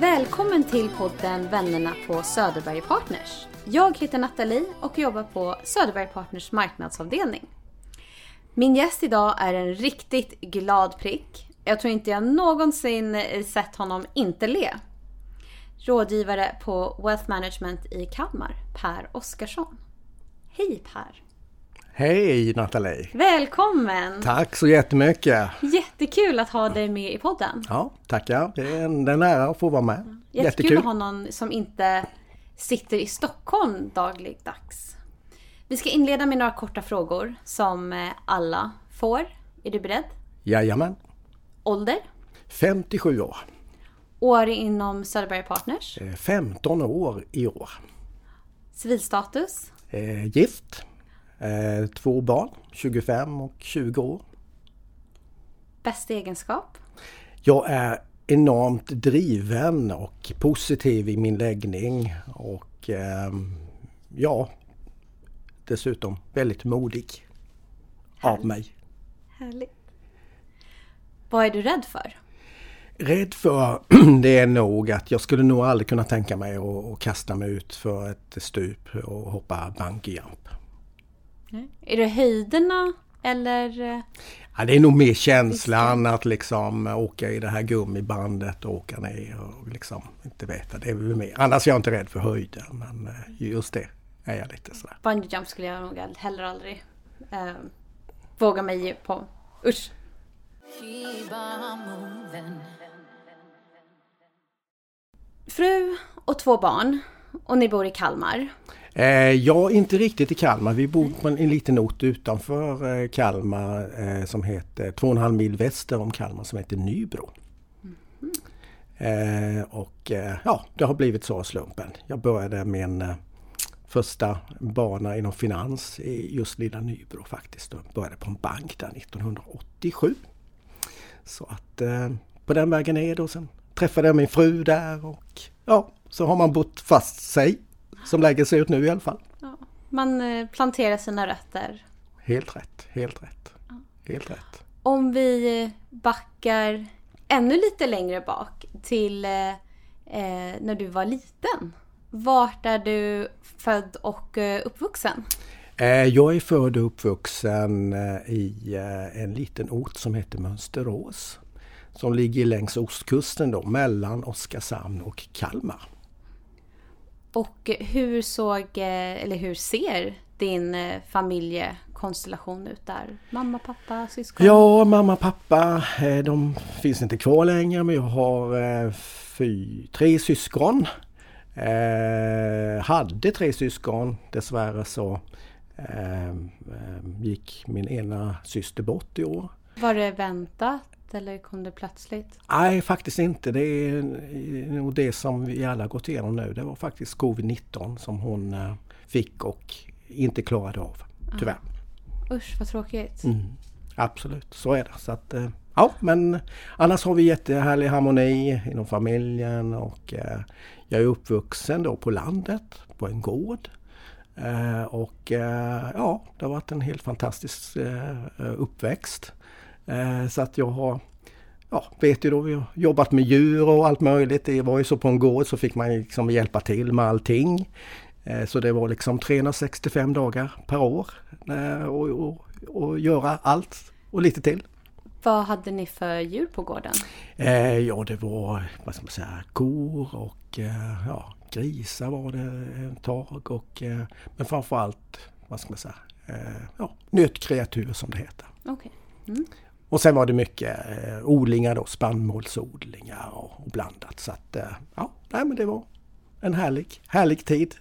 Välkommen till podden Vännerna på Söderberg Partners. Jag heter Nathalie och jobbar på Söderberg Partners marknadsavdelning. Min gäst idag är en riktigt glad prick. Jag tror inte jag någonsin sett honom inte le. Rådgivare på Wealth Management i Kalmar, Per Oskarsson. Hej Per! Hej Nathalie! Välkommen! Tack så jättemycket! Jättekul att ha dig med i podden. Ja, tackar. Det är en ära att få vara med. Jättekul att ha någon som inte sitter i Stockholm dagligdags. Vi ska inleda med några korta frågor som alla får. Är du beredd? Jajamän! Ålder? 57 år. År inom Söderberg Partners? 15 år i år. Civilstatus? Gift. 2 barn, 25 och 20 år. Bästa egenskap? Jag är enormt driven och positiv i min läggning och dessutom väldigt modig av mig. Härligt. Vad är du rädd för? Rädd för det är nog att jag skulle nog aldrig kunna tänka mig att kasta mig ut för ett stup och hoppa bungyjump. Nej. Är det höjderna eller? Ja, det är nog mer känslan att liksom åka i det här gummibandet och åka ner och liksom inte veta. Det är väl mer. Annars är jag inte rädd för höjder, men just det är jag lite sådär. Bungee jump skulle jag nog heller aldrig våga mig på. Usch! Fru och 2 barn och ni bor i Kalmar. Jag är inte riktigt i Kalmar. Vi bor på en liten ort utanför Kalmar som heter 2,5 mil väster om Kalmar som heter Nybro. Mm. Och ja, det har blivit så slumpen. Jag började min första bana inom finans i just Lilla Nybro faktiskt. Jag började på en bank där 1987. Så att på den vägen är det och sen träffade jag min fru där och ja, så har man bott fast sig. Som läget ser ut nu i alla fall. Ja, man planterar sina rötter. Helt rätt. Om vi backar ännu lite längre bak till när du var liten. Vart är du född och uppvuxen? Jag är född och uppvuxen i en liten ort som heter Mönsterås. Som ligger längs ostkusten då, mellan Oskarshamn och Kalmar. Och hur ser din familjekonstellation ut där? Mamma, pappa, syskon? Ja, mamma, pappa, de finns inte kvar längre, men jag har 3 syskon. Hade 3 syskon, dessvärre så gick min ena syster bort i år. Var det väntat? Eller kom det plötsligt? Nej, faktiskt inte. Det är nog det som vi alla gått igenom nu. Det var faktiskt covid-19 som hon fick och inte klarade av, tyvärr. Usch, vad tråkigt. Mm, absolut, så är det. Så att, ja, men annars har vi jättehärlig harmoni inom familjen. Och jag är uppvuxen då på landet, på en gård. Och ja, det har varit en helt fantastisk uppväxt. Så att jag har, vet ju då, vi har jobbat med djur och allt möjligt. Det var ju så på en gård så fick man liksom hjälpa till med allting. Så det var liksom 365 dagar per år och göra allt och lite till. Vad hade ni för djur på gården? Ja, det var kor och grisar var det ett tag. Och, men framförallt, nötkreatur som det heter. Okej. Mm. Och sen var det mycket odlingar då, spannmålsodlingar och blandat. Så att, men det var en härlig tid.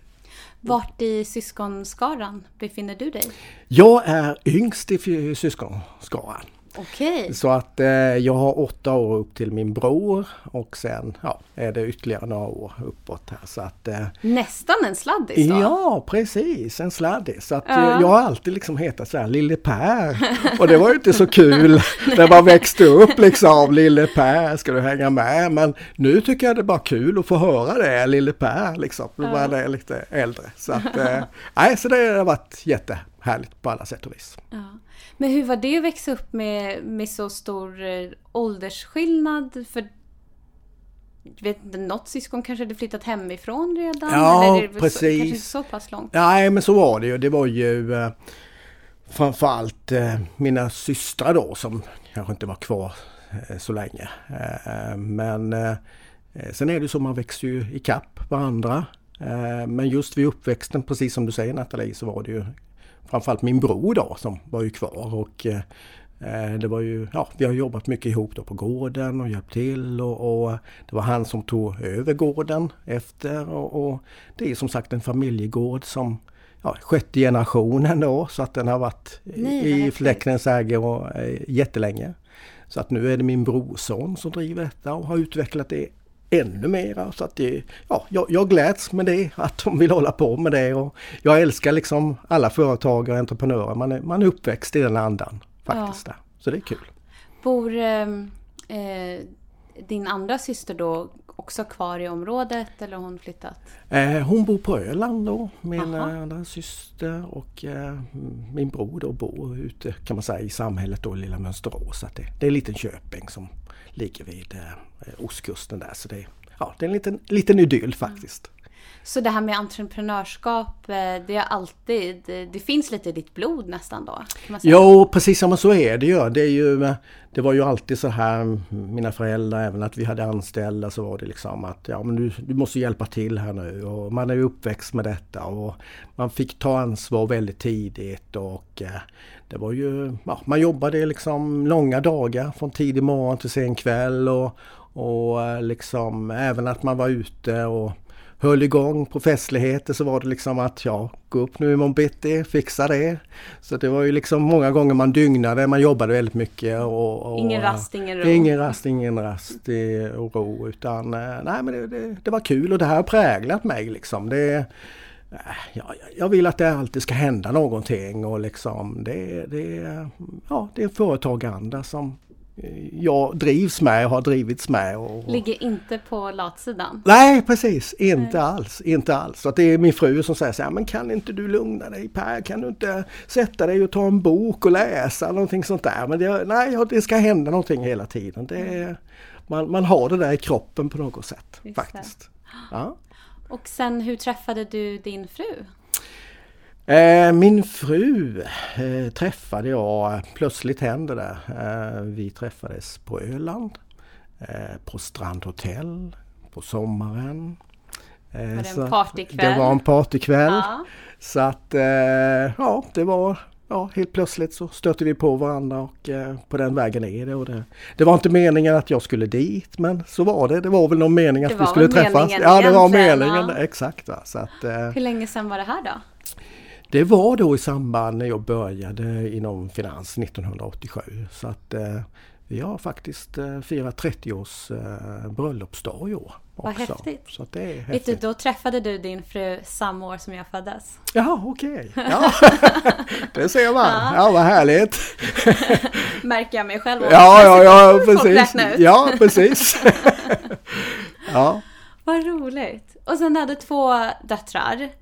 Vart i syskonskaran befinner du dig? Jag är yngst i syskonskaran. Okej. Så att jag har 8 år upp till min bror och sen är det ytterligare några år uppåt här. Så att, nästan en sladdis då? Ja, precis. En sladdis. Så att, jag har alltid liksom hetat så här, Lille Per. Och det var ju inte så kul när man växte upp liksom, Lille Per, ska du hänga med? Men nu tycker jag det är bara kul att få höra det, Lille Per liksom. Då var det lite äldre. Så att, så det har varit jättehärligt på alla sätt och vis. Ja. Men hur var det att växa upp med så stor åldersskillnad? För vet, något syskon kanske hade flyttat hemifrån redan. Ja, eller det precis. Så, kanske så pass långt. Nej, men så var det ju. Det var ju framförallt mina systrar då som kanske inte var kvar så länge. Men sen är det så, man växer ju i kapp varandra. Men just vid uppväxten, precis som du säger Nathalie, så var det ju framförallt min bror då som var ju kvar. Och det var ju, ja, vi har jobbat mycket ihop då på gården och hjälpt till, och det var han som tog över gården efter, och det är som sagt en familjegård som, ja, sjätte generationen då, så att den har varit i Fläcknens äge och jättelänge. Så att nu är det min brorson som driver detta och har utvecklat det ännu mer, så att det, ja, jag gläds med det, att de vill hålla på med det, och jag älskar liksom alla företagare och entreprenörer, man är uppväxt i den andan faktiskt, ja. Så det är kul. Bor din andra syster då också kvar i området, eller har hon flyttat? Hon bor på Öland då, min andra syster, och min bror då bor ute, kan man säga, i samhället då, Lilla Mönstrå, så att det är en liten köping som ligger vid Ostkusten där, så det, ja, det är en liten idyll faktiskt. Mm. Så det här med entreprenörskap, det är alltid, det finns lite i ditt blod nästan då? Jo, precis som så är det ju. Det var ju alltid så här, mina föräldrar, även att vi hade anställda, så var det liksom att, ja, men du måste hjälpa till här nu, och man är ju uppväxt med detta, och man fick ta ansvar väldigt tidigt, och det var ju, ja, man jobbade liksom långa dagar från tidig morgon till sen kväll, och liksom även att man var ute och höll igång på festligheter, så var det liksom att, ja, gå upp nu i morgonbitti, fixa det. Så det var ju liksom många gånger man dygnade, man jobbade väldigt mycket. Och ingen rast, ingen ro. Utan nej, men det var kul, och det här har präglat mig liksom. Jag vill att det alltid ska hända någonting, och liksom det är en företagaranda som jag drivs med och har drivits med. Ligger inte på latsidan? Nej, precis. Inte alls. Så att det är min fru som säger så här, men kan inte du lugna dig Per? Kan du inte sätta dig och ta en bok och läsa? Någonting sånt där. Men det ska hända någonting hela tiden. Man har det där i kroppen på något sätt. Just faktiskt. Ja. Och sen, hur träffade du din fru? Min fru träffade jag, plötsligt hände det. Vi träffades på Öland, på Strandhotell, på sommaren. Det var en partykväll. Ja. Så att, ja, det var, ja, helt plötsligt så stötte vi på varandra, och på den vägen är det. Och det var inte meningen att jag skulle dit, men så var det. Det var väl någon mening att vi skulle träffas. Ja, det var meningen, exakt. Va? Så att, hur länge sedan var det här då? Det var då i samband när jag började inom finans 1987, så att vi har faktiskt firat 30-års bröllopsdag i år också. Vad häftigt. Så att det är häftigt. Vet du, då träffade du din fru samma år som jag föddes. Jaha, okej. Ja, det ser man. Ja, vad härligt. Märker jag mig själv också. Ja, precis. Ja, precis. Ja. Vad roligt. Och sen hade du 2 döttrar.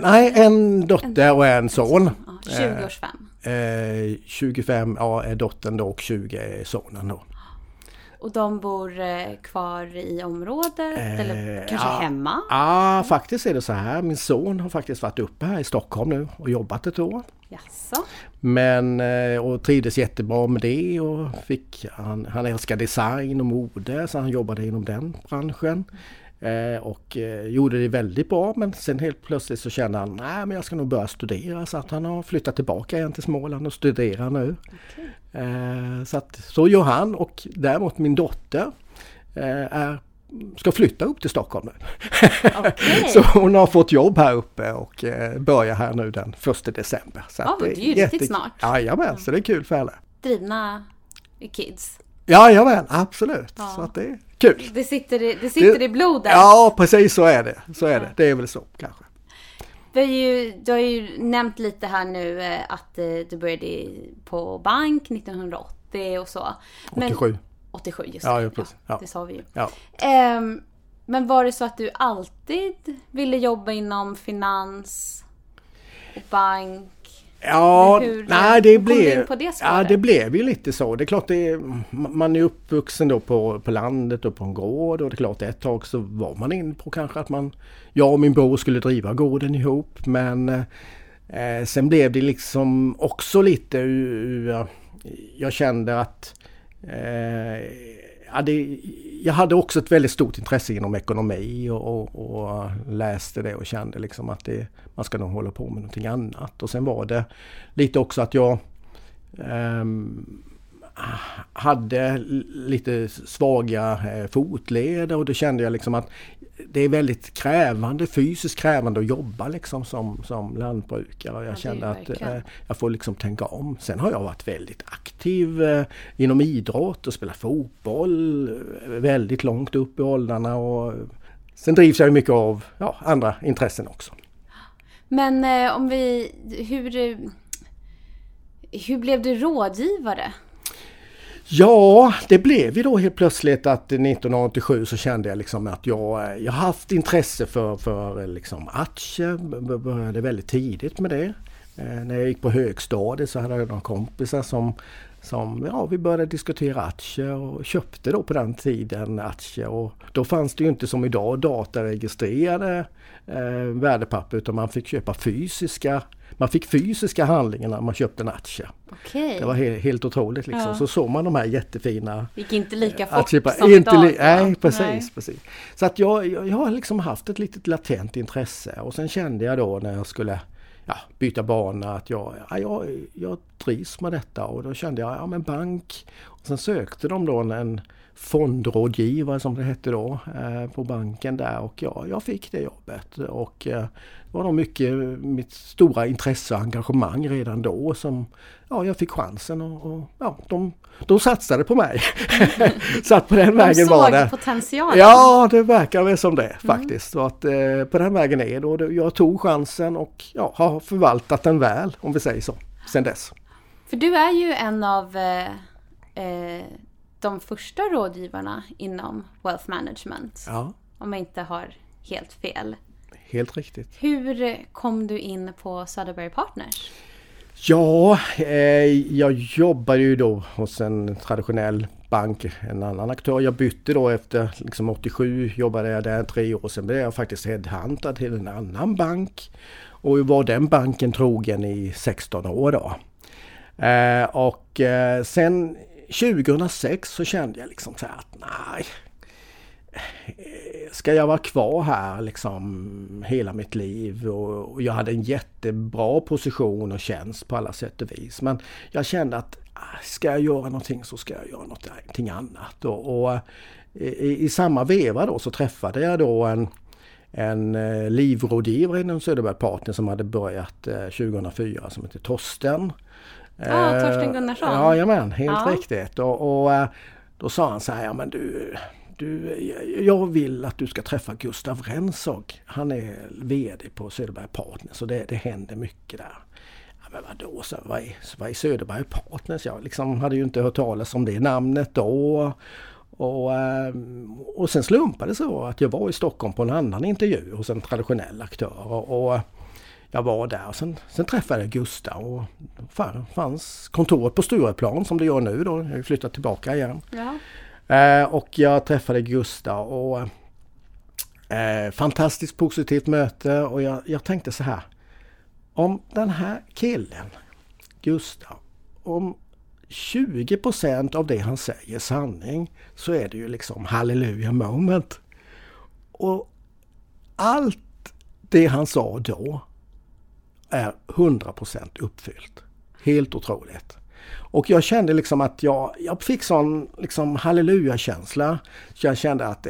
Nej, en dotter och en son. 25 är dottern då, och 20 är sonen då. Och de bor kvar i området, eller kanske hemma? Ja, faktiskt är det så här. Min son har faktiskt varit uppe här i Stockholm nu och jobbat ett år. Jaså. Men, och trivdes jättebra med det, och han älskar design och mode, så han jobbade inom den branschen. Och gjorde det väldigt bra, men sen helt plötsligt så kände han, nej, men jag ska nog börja studera, så att han har flyttat tillbaka igen till Småland och studerar nu. Okay. Så gör han, och däremot min dotter ska flytta upp till Stockholm nu. Okay. Så hon har fått jobb här uppe och börjar här nu den 1 december. Så det är ju riktigt snart. Jajamän, så det är kul för alla. Drivna kids. Jajamän, absolut. Ja. Så att det är kul. Det sitter i blodet. Ja, precis, så är det. Det är väl så kanske. Du har ju nämnt lite här nu att du började på bank 1980 och så. 87 just det. Ja, precis. Ja, det sa vi ju. Ja. Men var det så att du alltid ville jobba inom finans och bank? Ja, hur, nej, det blev, på det ja, det blev ju lite så. Det är klart, man är uppvuxen då på landet och på en gård. Och det är klart, ett tag så var man in på kanske att jag och min bror skulle driva gården ihop. Men sen blev det liksom också lite... Jag kände att... jag hade också ett väldigt stort intresse inom ekonomi och läste det och kände liksom att man ska nog hålla på med någonting annat. Och sen var det lite också att jag hade lite svaga fotleder, och då kände jag liksom att det är väldigt krävande, fysiskt krävande att jobba liksom som lantbrukare. Jag kände att jag får liksom tänka om. Sen har jag varit väldigt aktiv inom idrott och spelat fotboll väldigt långt upp i åldrarna. Och sen drivs jag mycket av andra intressen också. Men hur blev du rådgivare? Ja, det blev ju då helt plötsligt att 1987 så kände jag liksom att jag haft intresse för liksom aktier, började väldigt tidigt med det. När jag gick på högstadiet så hade jag några kompisar som vi började diskutera aktier och köpte då på den tiden aktier. Och då fanns det ju inte som idag dataregistrerade värdepapper, utan man fick köpa fysiska. Man fick fysiska handlingar när man köpte en aktie. Okay. Det var helt otroligt liksom. Ja. Så såg man de här jättefina... Gick inte lika fort som idag. Nej, precis. Så att jag har liksom haft ett litet latent intresse. Och sen kände jag då när jag skulle byta bana att jag trivs med detta. Och då kände jag, men bank. Och sen sökte de då en fondrådgivare som det hette då på banken där, och jag fick det jobbet, och det var nog mycket mitt stora intresse och engagemang redan då som jag fick chansen, och de satsade på mig. Så att på den vägen var det. De såg potentialen. Ja, det verkar väl som det faktiskt. Så att på den vägen är det, och jag tog chansen och har förvaltat den väl, om vi säger så, sen dess. För du är ju en av de första rådgivarna inom Wealth Management. Ja. Om jag inte har helt fel. Helt riktigt. Hur kom du in på Söderberg Partners? Ja, jag jobbade ju då hos en traditionell bank, en annan aktör. Jag bytte då efter liksom 87, jobbade jag där 3 år, sen blev jag faktiskt headhuntad till en annan bank. Och var den banken trogen i 16 år då. Och sen 2006 så kände jag liksom så här att nej, ska jag vara kvar här liksom hela mitt liv? Och jag hade en jättebra position och tjänst på alla sätt och vis. Men jag kände att ska jag göra någonting så ska jag göra någonting annat. Och i samma veva då så träffade jag då en livrådgivare inom Söderberg Partners som hade börjat 2004 som heter Torsten. Ja, Torsten Gunnarsson. Jajamän, riktigt. Och då sa han så här, men du, jag vill att du ska träffa Gustav Rensåg. Han är vd på Söderberg Partners och det händer mycket där. Ja, men vadå, så vad är Söderberg Partners? Jag liksom hade ju inte hört talas om det namnet då. Och sen slumpade det så att jag var i Stockholm på en annan intervju hos en traditionell aktör. Och jag var där och sen träffade jag Gustav, och fanns kontoret på Stureplan som det gör nu då. Jag har ju flyttat tillbaka igen. Ja. Och jag träffade Gustav och fantastiskt positivt möte, och jag tänkte så här. Om den här killen, Gustav, om 20% av det han säger sanning så är det ju liksom hallelujah moment. Och allt det han sa då är 100% uppfyllt. Helt otroligt. Och jag kände liksom att jag fick sån liksom halleluja-känsla. Så jag kände att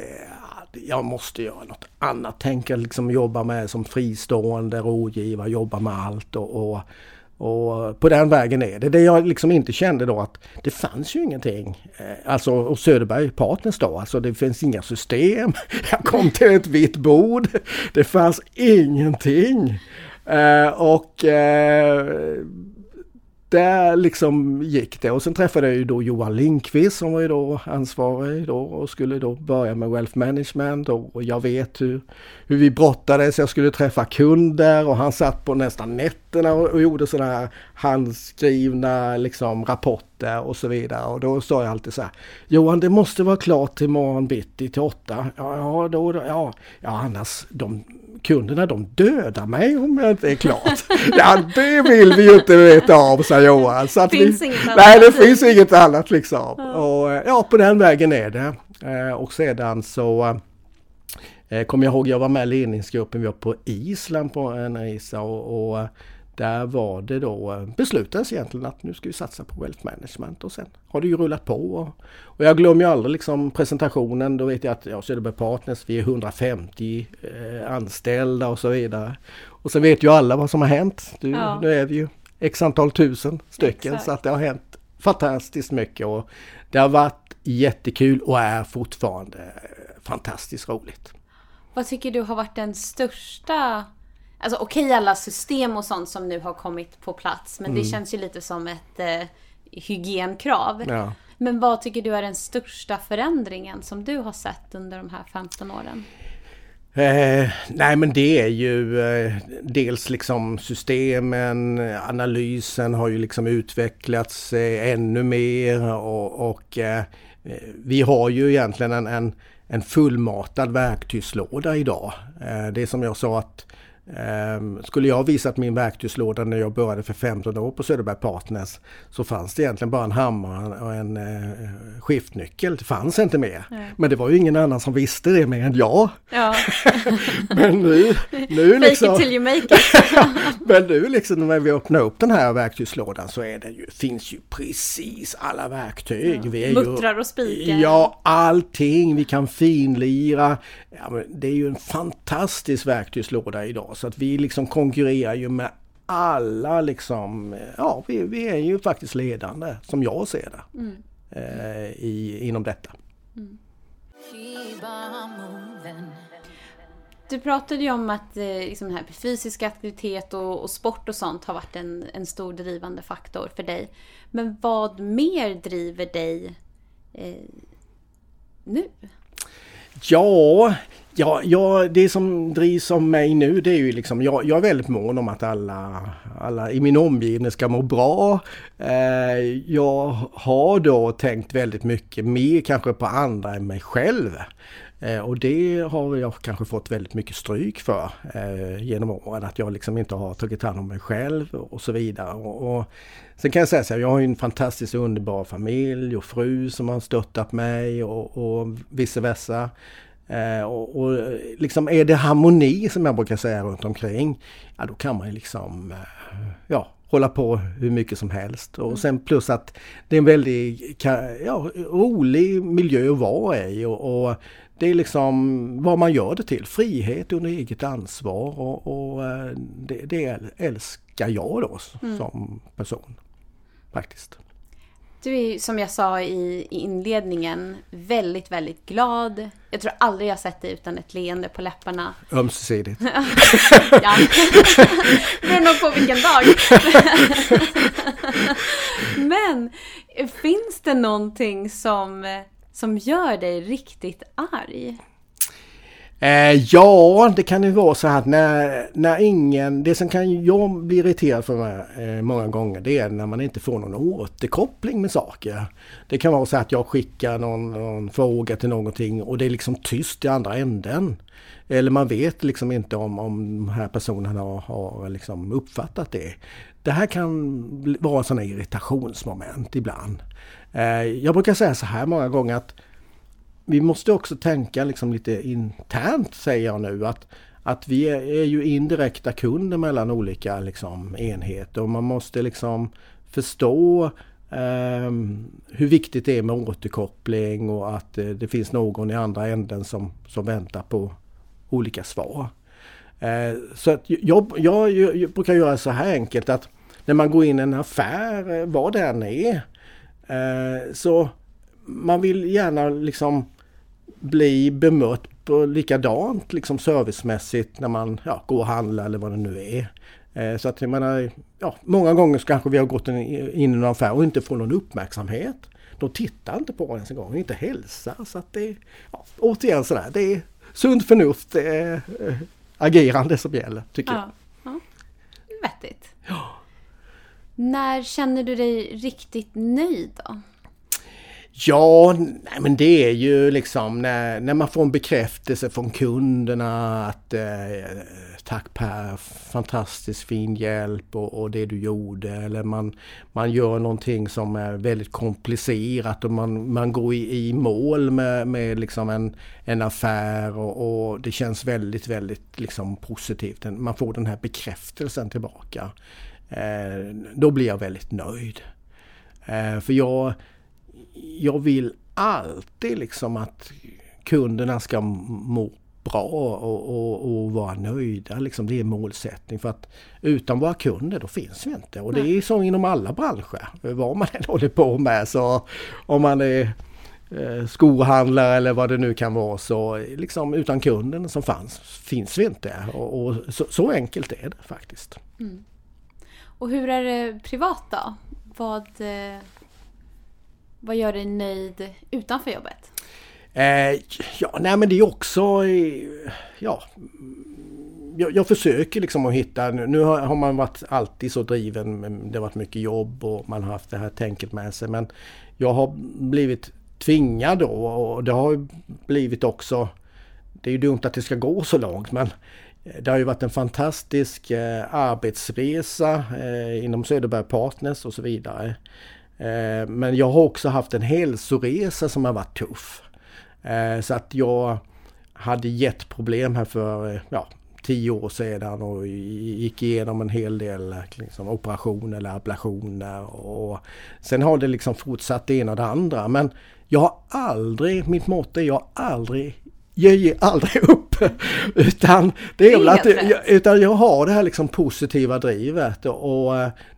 jag måste göra något annat. Tänka liksom jobba med som fristående rådgivare, jobba med allt och på den vägen är det. Det jag liksom inte kände då att det fanns ju ingenting. Alltså, och Söderberg Partners då. Alltså det finns inga system. Jag kom till ett vitt bord. Det fanns ingenting. Och där liksom gick det. Och sen träffade jag ju då Johan Lindqvist som var ju då ansvarig då och skulle då börja med Wealth Management. Och jag vet hur vi brottades. Jag skulle träffa kunder och han satt på nästan nätterna och gjorde sådana här handskrivna liksom rapporter och så vidare. Och då sa jag alltid så här: Johan, det måste vara klart till morgon bitti till 8. Ja, annars kunderna de dödar mig om jag inte är klart. Ja, det vill vi ju inte veta av, sa Johan. Så att det finns inget annat liksom. Ja. Och ja, på den vägen är det. Och sedan så kommer jag ihåg, jag var med i ledningsgruppen, vi var på Island på en resa och där var det då, beslutades egentligen att nu ska vi satsa på Wealth Management och sen har det ju rullat på. Och jag glömmer ju aldrig liksom presentationen, då vet jag att Söderberg Partners, vi är 150 anställda och så vidare. Och sen vet ju alla vad som har hänt, nu är vi ju x antal tusen stycken. Exakt. Så att det har hänt fantastiskt mycket och det har varit jättekul och är fortfarande fantastiskt roligt. Vad tycker du har varit den största... Alltså okej, alla system och sånt som nu har kommit på plats. Men det känns ju lite som ett hygienkrav. Ja. Men vad tycker du är den största förändringen som du har sett under de här 15 åren? Nej men det är ju dels liksom systemen, analysen har ju liksom utvecklats ännu mer. Och vi har ju egentligen en fullmatad verktygslåda idag. Det är som jag sa att skulle jag visat min verktygslåda när jag började för 15 år på Söderberg Partners, så fanns det egentligen bara en hammare och en skiftnyckel. Det fanns inte mer. Nej. Men det var ju ingen annan som visste det mer än jag. Ja. Men nu liksom... Fake it till you make it. Men nu liksom när vi öppnar upp den här verktygslådan så är det ju, finns ju precis alla verktyg. Ja. Vi är muttrar och spikar. Ja, allting. Vi kan finlira. Ja, men det är ju en fantastisk verktygslåda idag. Så att vi liksom konkurrerar ju med alla liksom, ja vi är ju faktiskt ledande som jag ser det inom detta. Mm. Du pratade ju om att liksom den här fysiska aktivitet och sport och sånt har varit en stor drivande faktor för dig. Men vad mer driver dig nu? Ja, det som drivs av mig nu, det är ju liksom, jag är väldigt mån om att alla i min omgivning ska må bra. Jag har då tänkt väldigt mycket mer kanske på andra än mig själv. Och det har jag kanske fått väldigt mycket stryk för genom åren, att jag liksom inte har tagit hand om mig själv och så vidare. Och sen kan jag säga så här, jag har ju en fantastiskt underbar familj och fru som har stöttat mig och vice versa. Och liksom är det harmoni som jag brukar säga runt omkring, ja då kan man ju liksom hålla på hur mycket som helst. Och sen plus att det är en väldigt rolig miljö att vara i och det är liksom vad man gör det till, frihet under eget ansvar och det älskar jag då som person faktiskt. Du är, som jag sa i inledningen, väldigt, väldigt glad. Jag tror aldrig jag sett dig utan ett leende på läpparna. Ömsesidigt. Ja. Det är nog på vilken dag. Men finns det någonting som gör dig riktigt arg? Ja, det kan ju vara så här när ingen, det som kan jag bli irriterad för mig, många gånger, det är när man inte får någon återkoppling med saker. Det kan vara så att jag skickar någon fråga till någonting och det är liksom tyst i andra änden. Eller man vet liksom inte om den här personen har liksom uppfattat det. Det här kan vara sådana irritationsmoment ibland. Jag brukar säga så här många gånger att vi måste också tänka liksom lite internt, säger jag nu, att vi är ju indirekta kunder mellan olika liksom enheter och man måste liksom förstå hur viktigt det är med återkoppling och att det finns någon i andra änden som väntar på olika svar. Så att jag brukar göra så här enkelt att när man går in i en affär, vad det än är, så man vill gärna liksom bli bemött på likadant liksom servicemässigt när man går och handlar eller vad det nu är. Så att jag menar, ja, många gånger kanske vi har gått in i en affär och inte får någon uppmärksamhet. De tittar inte på ens en gång, inte hälsar. Så att det, ja, återigen sådär, det är sunt förnuft agerande som gäller, tycker jag. Ja, vettigt. Ja. När känner du dig riktigt nöjd då? Ja, nej, men det är ju liksom när man får en bekräftelse från kunderna att tack Per, fantastiskt fin hjälp och det du gjorde. Eller man gör någonting som är väldigt komplicerat och man går i mål med liksom en affär och det känns väldigt, väldigt liksom positivt. Man får den här bekräftelsen tillbaka. Då blir jag väldigt nöjd. För jag vill alltid liksom att kunderna ska må bra och vara nöjda. Liksom det är målsättning, för att utan våra kunder då finns vi inte. Och det är så inom alla branscher. Vad man än håller på med, så om man är skohandlare eller vad det nu kan vara, så liksom utan kunden som finns vi inte. Och så enkelt är det faktiskt. Mm. Och hur är det privat då? Vad gör dig nöjd utanför jobbet? Men det är också... Jag försöker liksom att hitta... Nu har man varit alltid så driven. Det har varit mycket jobb och man har haft det här tänket med sig. Men jag har blivit tvingad då. Och det har blivit också... Det är ju dumt att det ska gå så långt, men... Det har ju varit en fantastisk arbetsresa inom Söderberg Partners och så vidare. Men jag har också haft en hälsoresa som har varit tuff. Så att jag hade jätteproblem här för 10 år sedan och gick igenom en hel del liksom, operationer eller ablationer. Och sen har det liksom fortsatt det ena och det andra. Men jag har aldrig, mitt motto är jag ger aldrig upp, utan det är väl att jag har det här liksom positiva drivet, och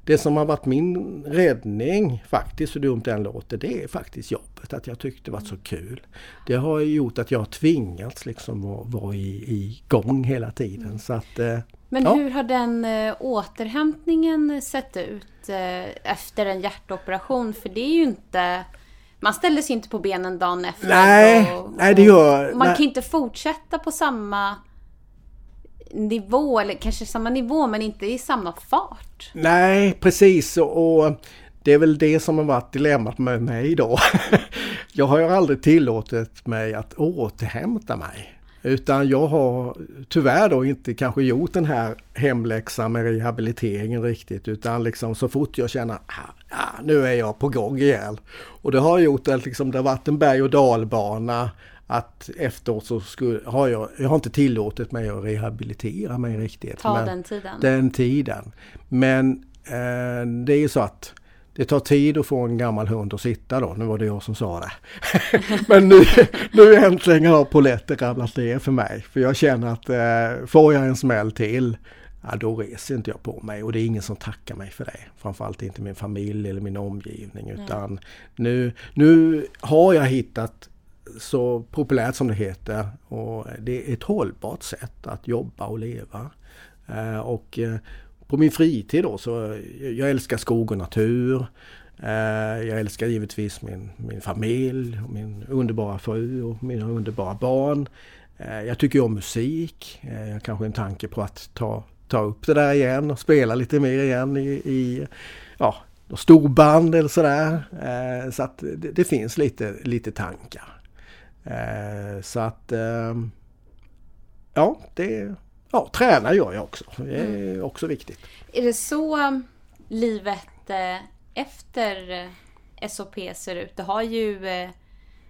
det som har varit min räddning faktiskt, så dumt den låter, det är faktiskt jobbet, att jag tyckte det var så kul. Det har gjort att jag har tvingats liksom vara igång hela tiden. Så att, Men hur har den återhämtningen sett ut efter en hjärtoperation? För det är ju inte... Man ställer sig inte på benen dagen efter. Nej, det gör... Man kan inte fortsätta på samma nivå, eller kanske samma nivå, men inte i samma fart. Nej, precis. Och det är väl det som har varit dilemmat med mig idag. Jag har ju aldrig tillåtit mig att återhämta mig. Utan jag har tyvärr då inte kanske gjort den här hemläxan med rehabiliteringen riktigt. Utan liksom så fort jag känner... nu är jag på gång igen. Och det har gjort att liksom, det har varit en berg- och dalbana, att efteråt så har jag inte tillåtit mig att rehabilitera mig riktigt. Den tiden. Men det är ju så att det tar tid att få en gammal hund att sitta då. Nu var det jag som sa det. Men nu äntligen har poletten ramlat ner för mig. För jag känner att får jag en smäll till... Ja, då reser inte jag på mig, och det är ingen som tackar mig för det. Framförallt inte min familj eller min omgivning, utan nu har jag hittat, så populärt som det heter, och det är ett hållbart sätt att jobba och leva. Och på min fritid då, så jag älskar skog och natur. Jag älskar givetvis min familj, och min underbara fru och mina underbara barn. Jag tycker om musik. Jag kanske en tanke på att ta upp det där igen och spela lite mer igen i storband eller sådär. Så att det finns lite tankar. Så att träna gör jag också. Det är också viktigt. Är det så livet efter SOP ser ut? Det har ju,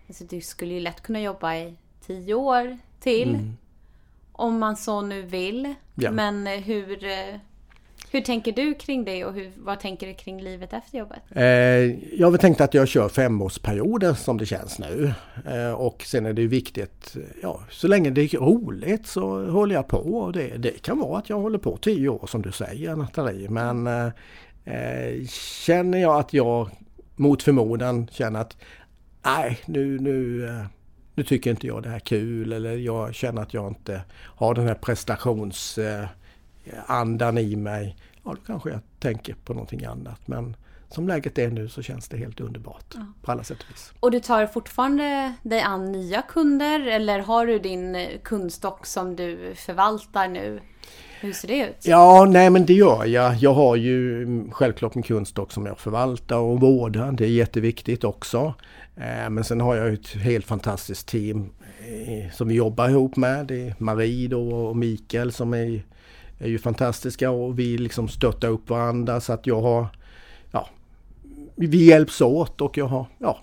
alltså du skulle ju lätt kunna jobba i 10 år till. Om man så nu vill. Ja. Men hur tänker du kring det, och vad tänker du kring livet efter jobbet? Jag har tänkt att jag kör 5-årsperioder som det känns nu. Och sen är det viktigt, så länge det är roligt så håller jag på. Och det kan vara att jag håller på 10 år som du säger, Nathalie. Men känner jag att jag mot förmodan känner att nej, nu tycker inte jag det här är kul, eller jag känner att jag inte har den här prestations andan i mig, ja, då kanske jag tänker på någonting annat. Men som läget är nu så känns det helt underbart, ja, på alla sätt och vis. Och du tar fortfarande dig an nya kunder, eller har du din kundstock som du förvaltar nu? Hur ser det ut? Ja, nej, men det gör jag. Jag har ju självklart min kundstock som jag förvaltar och vårdar. Det är jätteviktigt också. Men sen har jag ett helt fantastiskt team som vi jobbar ihop med. Det är Marie då och Mikael som är ju fantastiska, och vi liksom stöttar upp varandra så att jag har, ja, vi hjälps åt, och jag har, ja,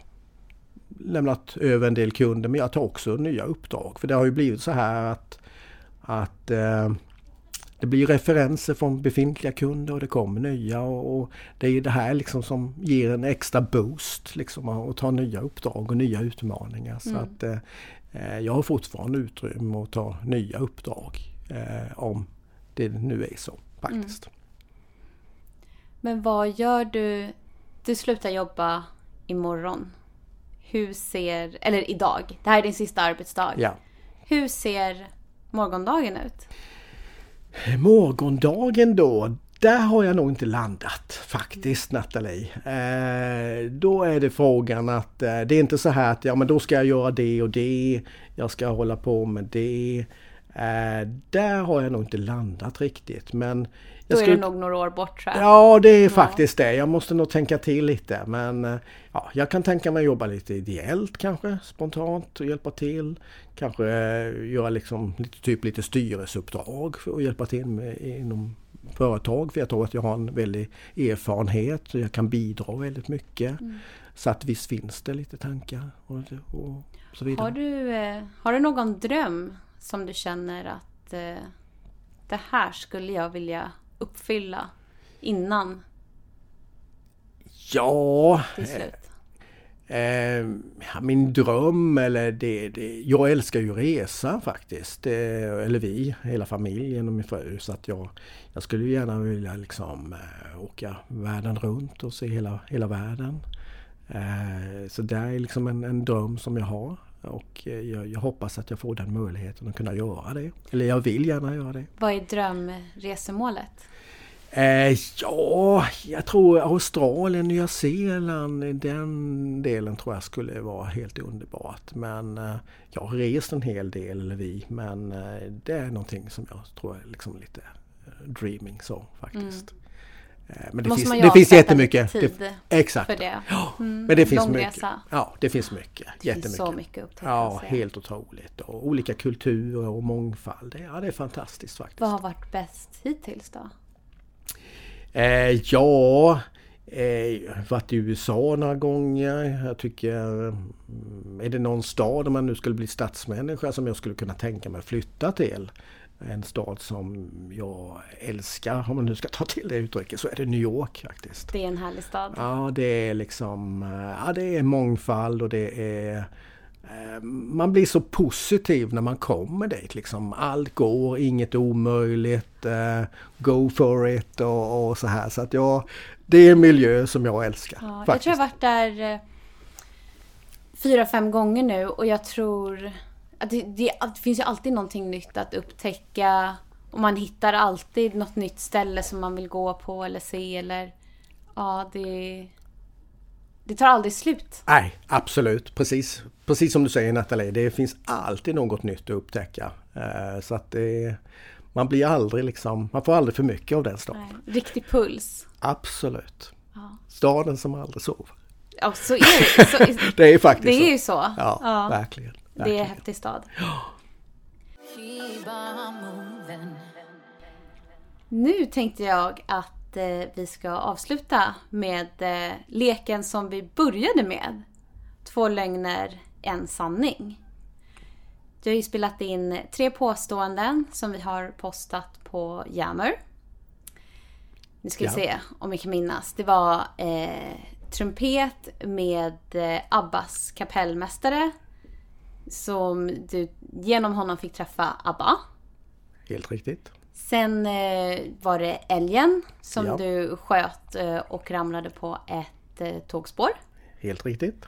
lämnat över en del kunder, men jag tar också nya uppdrag. För det har ju blivit så här att det blir referenser från befintliga kunder och det kommer nya, och det är det här liksom som ger en extra boost liksom, och ta nya uppdrag och nya utmaningar. Så att jag har fortfarande utrymme att ta nya uppdrag om det nu är så faktiskt. Mm. Men vad gör du? Du slutar jobba imorgon. Eller idag. Det här är din sista arbetsdag. Ja. Hur ser morgondagen ut? Morgondagen då, där har jag nog inte landat faktiskt, Nathalie. Då är det frågan att det är inte så här att ja, men då ska jag göra det och det, jag ska hålla på med det. Där har jag nog inte landat riktigt, men då är det nog några år bort, tror jag. Ja, det är faktiskt det. Jag måste nog tänka till lite, men ja, jag kan tänka mig att jobba lite ideellt kanske, spontant, och hjälpa till. Kanske göra liksom lite styrelseuppdrag och hjälpa till inom företag, för jag tror att jag har en väldigt erfarenhet och jag kan bidra väldigt mycket. Mm. Så att visst finns det lite tankar och så vidare. Har du någon dröm som du känner att det här skulle jag vilja uppfylla innan? Ja, min dröm, eller jag älskar ju resa faktiskt, eller vi, hela familjen och min fru, så att jag skulle gärna vilja liksom åka världen runt och se hela världen. Så det är liksom en dröm som jag har. Och jag hoppas att jag får den möjligheten att kunna göra det. Eller jag vill gärna göra det. Vad är drömresemålet? Ja, jag tror Australien, Nya Zeeland, den delen tror jag skulle vara helt underbart. Men jag har rest en hel del, men det är någonting som jag tror är liksom lite dreaming så faktiskt. Mm. Men det finns jättemycket exakt för det. Ja, men det finns mycket. Resa. Ja, det finns mycket, jättemycket. Så mycket upptäckt. Ja, helt otroligt, och olika kulturer och mångfald. Ja, det är fantastiskt faktiskt. Vad har varit bäst hittills då? Jag har varit i USA några gånger. Jag tycker, är det någon stad om man nu skulle bli stadsmänniska som jag skulle kunna tänka mig att flytta till? En stad som jag älskar, om man nu ska ta till det uttrycket, så är det New York faktiskt. Det är en härlig stad. Ja, det är liksom, ja, det är mångfald, och det är, man blir så positiv när man kommer dit liksom. Allt går, inget omöjligt, go for it och så här. Så att det är en miljö som jag älskar. Ja, jag tror jag har varit där 4-5 gånger nu, och jag tror det finns ju alltid någonting nytt att upptäcka, och man hittar alltid något nytt ställe som man vill gå på eller se, eller ja, det tar aldrig slut. Nej, absolut, precis som du säger, Nathalie, det finns alltid något nytt att upptäcka, så att man blir aldrig liksom, man får aldrig för mycket av den staden. Nej, riktig puls. Absolut. Ja. Staden som aldrig sover. Ja, så är det. Det är faktiskt. Det är ju så. Ja, ja. Verkligen. Det är en häftig stad. Nu tänkte jag att vi ska avsluta med leken som vi började med. 2 lögner, 1 sanning. Du har ju spelat in 3 påståenden som vi har postat på Jammer. Nu ska vi se om vi kan minnas. Det var trumpet med Abbas kapellmästare. Som du genom honom fick träffa Abba. Helt riktigt. Sen var det älgen som du sköt och ramlade på ett tågspår. Helt riktigt.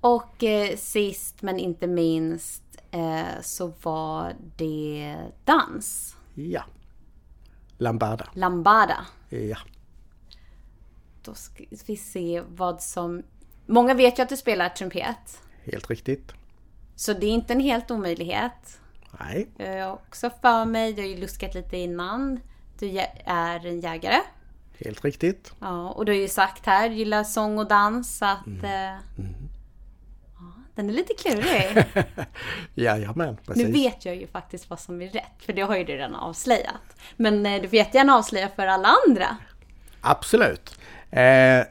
Och sist men inte minst så var det dans. Ja. Lambada. Lambada. Ja. Då ska vi se vad som... Många vet ju att du spelar trumpet. Helt riktigt. Så det är inte en helt omöjlighet. Nej. Jag har också för mig, du har ju luskat lite innan, du är en jägare. Helt riktigt. Ja, och du har ju sagt här, du gillar sång och dans, att... Ja, den är lite klurig. Jajamän, precis. Nu vet jag ju faktiskt vad som är rätt, för det har ju du redan avslöjat. Men du vet gärna avslöja för alla andra. Absolut.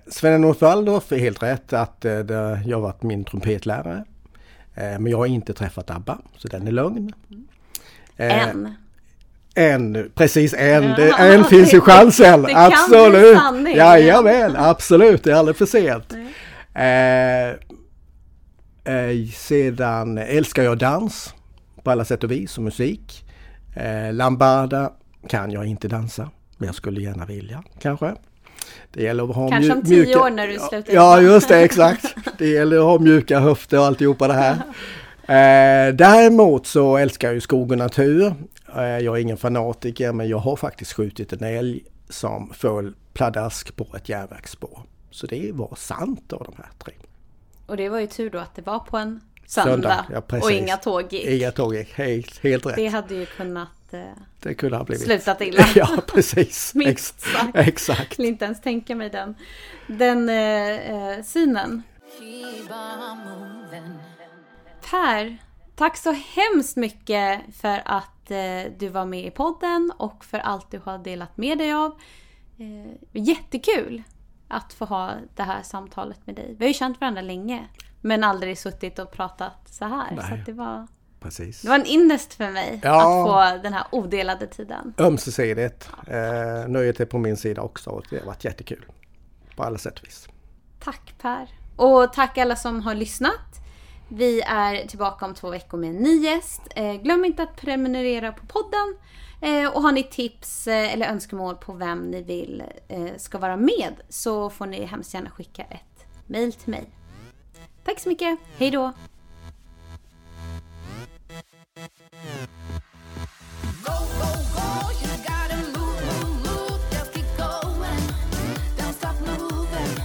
Sven Nordvall då är helt rätt att jag har varit min trumpetlärare. Men jag har inte träffat Abba, så den är lugn. En finns ju chansen. Det absolut. Jajamän, absolut, det är aldrig för sent. Sedan älskar jag dans på alla sätt och vis och musik. Lambada kan jag inte dansa, men jag skulle gärna vilja, kanske. Det gäller att ha kanske om 10 år när du slutar. Ja, just det, exakt. Det gäller att ha mjuka höfter och alltihopa det här. Däremot så älskar jag ju skog och natur. Jag är ingen fanatiker, men jag har faktiskt skjutit en älg som föll pladask på ett järnvägsspår. Så det var sant av de här tre. Och det var ju tur då att det var på en söndag ja, och inga tåg gick. Inga tåg gick, helt rätt. Det hade ju kunnat... Det kunde ha blivit. Slutat illa. Ja, precis. Exakt. Jag skulle inte ens tänka mig den synen. Per, tack så hemskt mycket för att du var med i podden och för allt du har delat med dig av. Jättekul att få ha det här samtalet med dig. Vi har ju känt varandra länge, men aldrig suttit och pratat så här. Nej. Så att det var... Precis. Det var en innest för mig att få den här odelade tiden. Ömsesidigt. Nöjet är på min sida också och det har varit jättekul. På alla sätt och vis. Tack Per. Och tack alla som har lyssnat. Vi är tillbaka om 2 veckor med en ny gäst. Glöm inte att prenumerera på podden. Och har ni tips eller önskemål på vem ni vill ska vara med så får ni hemskt gärna skicka ett mejl till mig. Tack så mycket. Hej då. Go, go, go, you gotta move, move, move, just keep going, don't stop moving.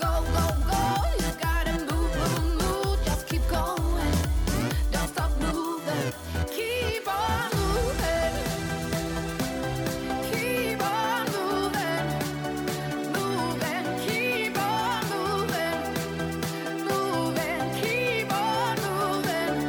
Go, go, go, you gotta move, move, move, just keep going, don't stop moving. Keep on moving, keep on moving, moving, keep on moving, moving, keep on moving.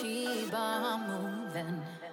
Keep on moving.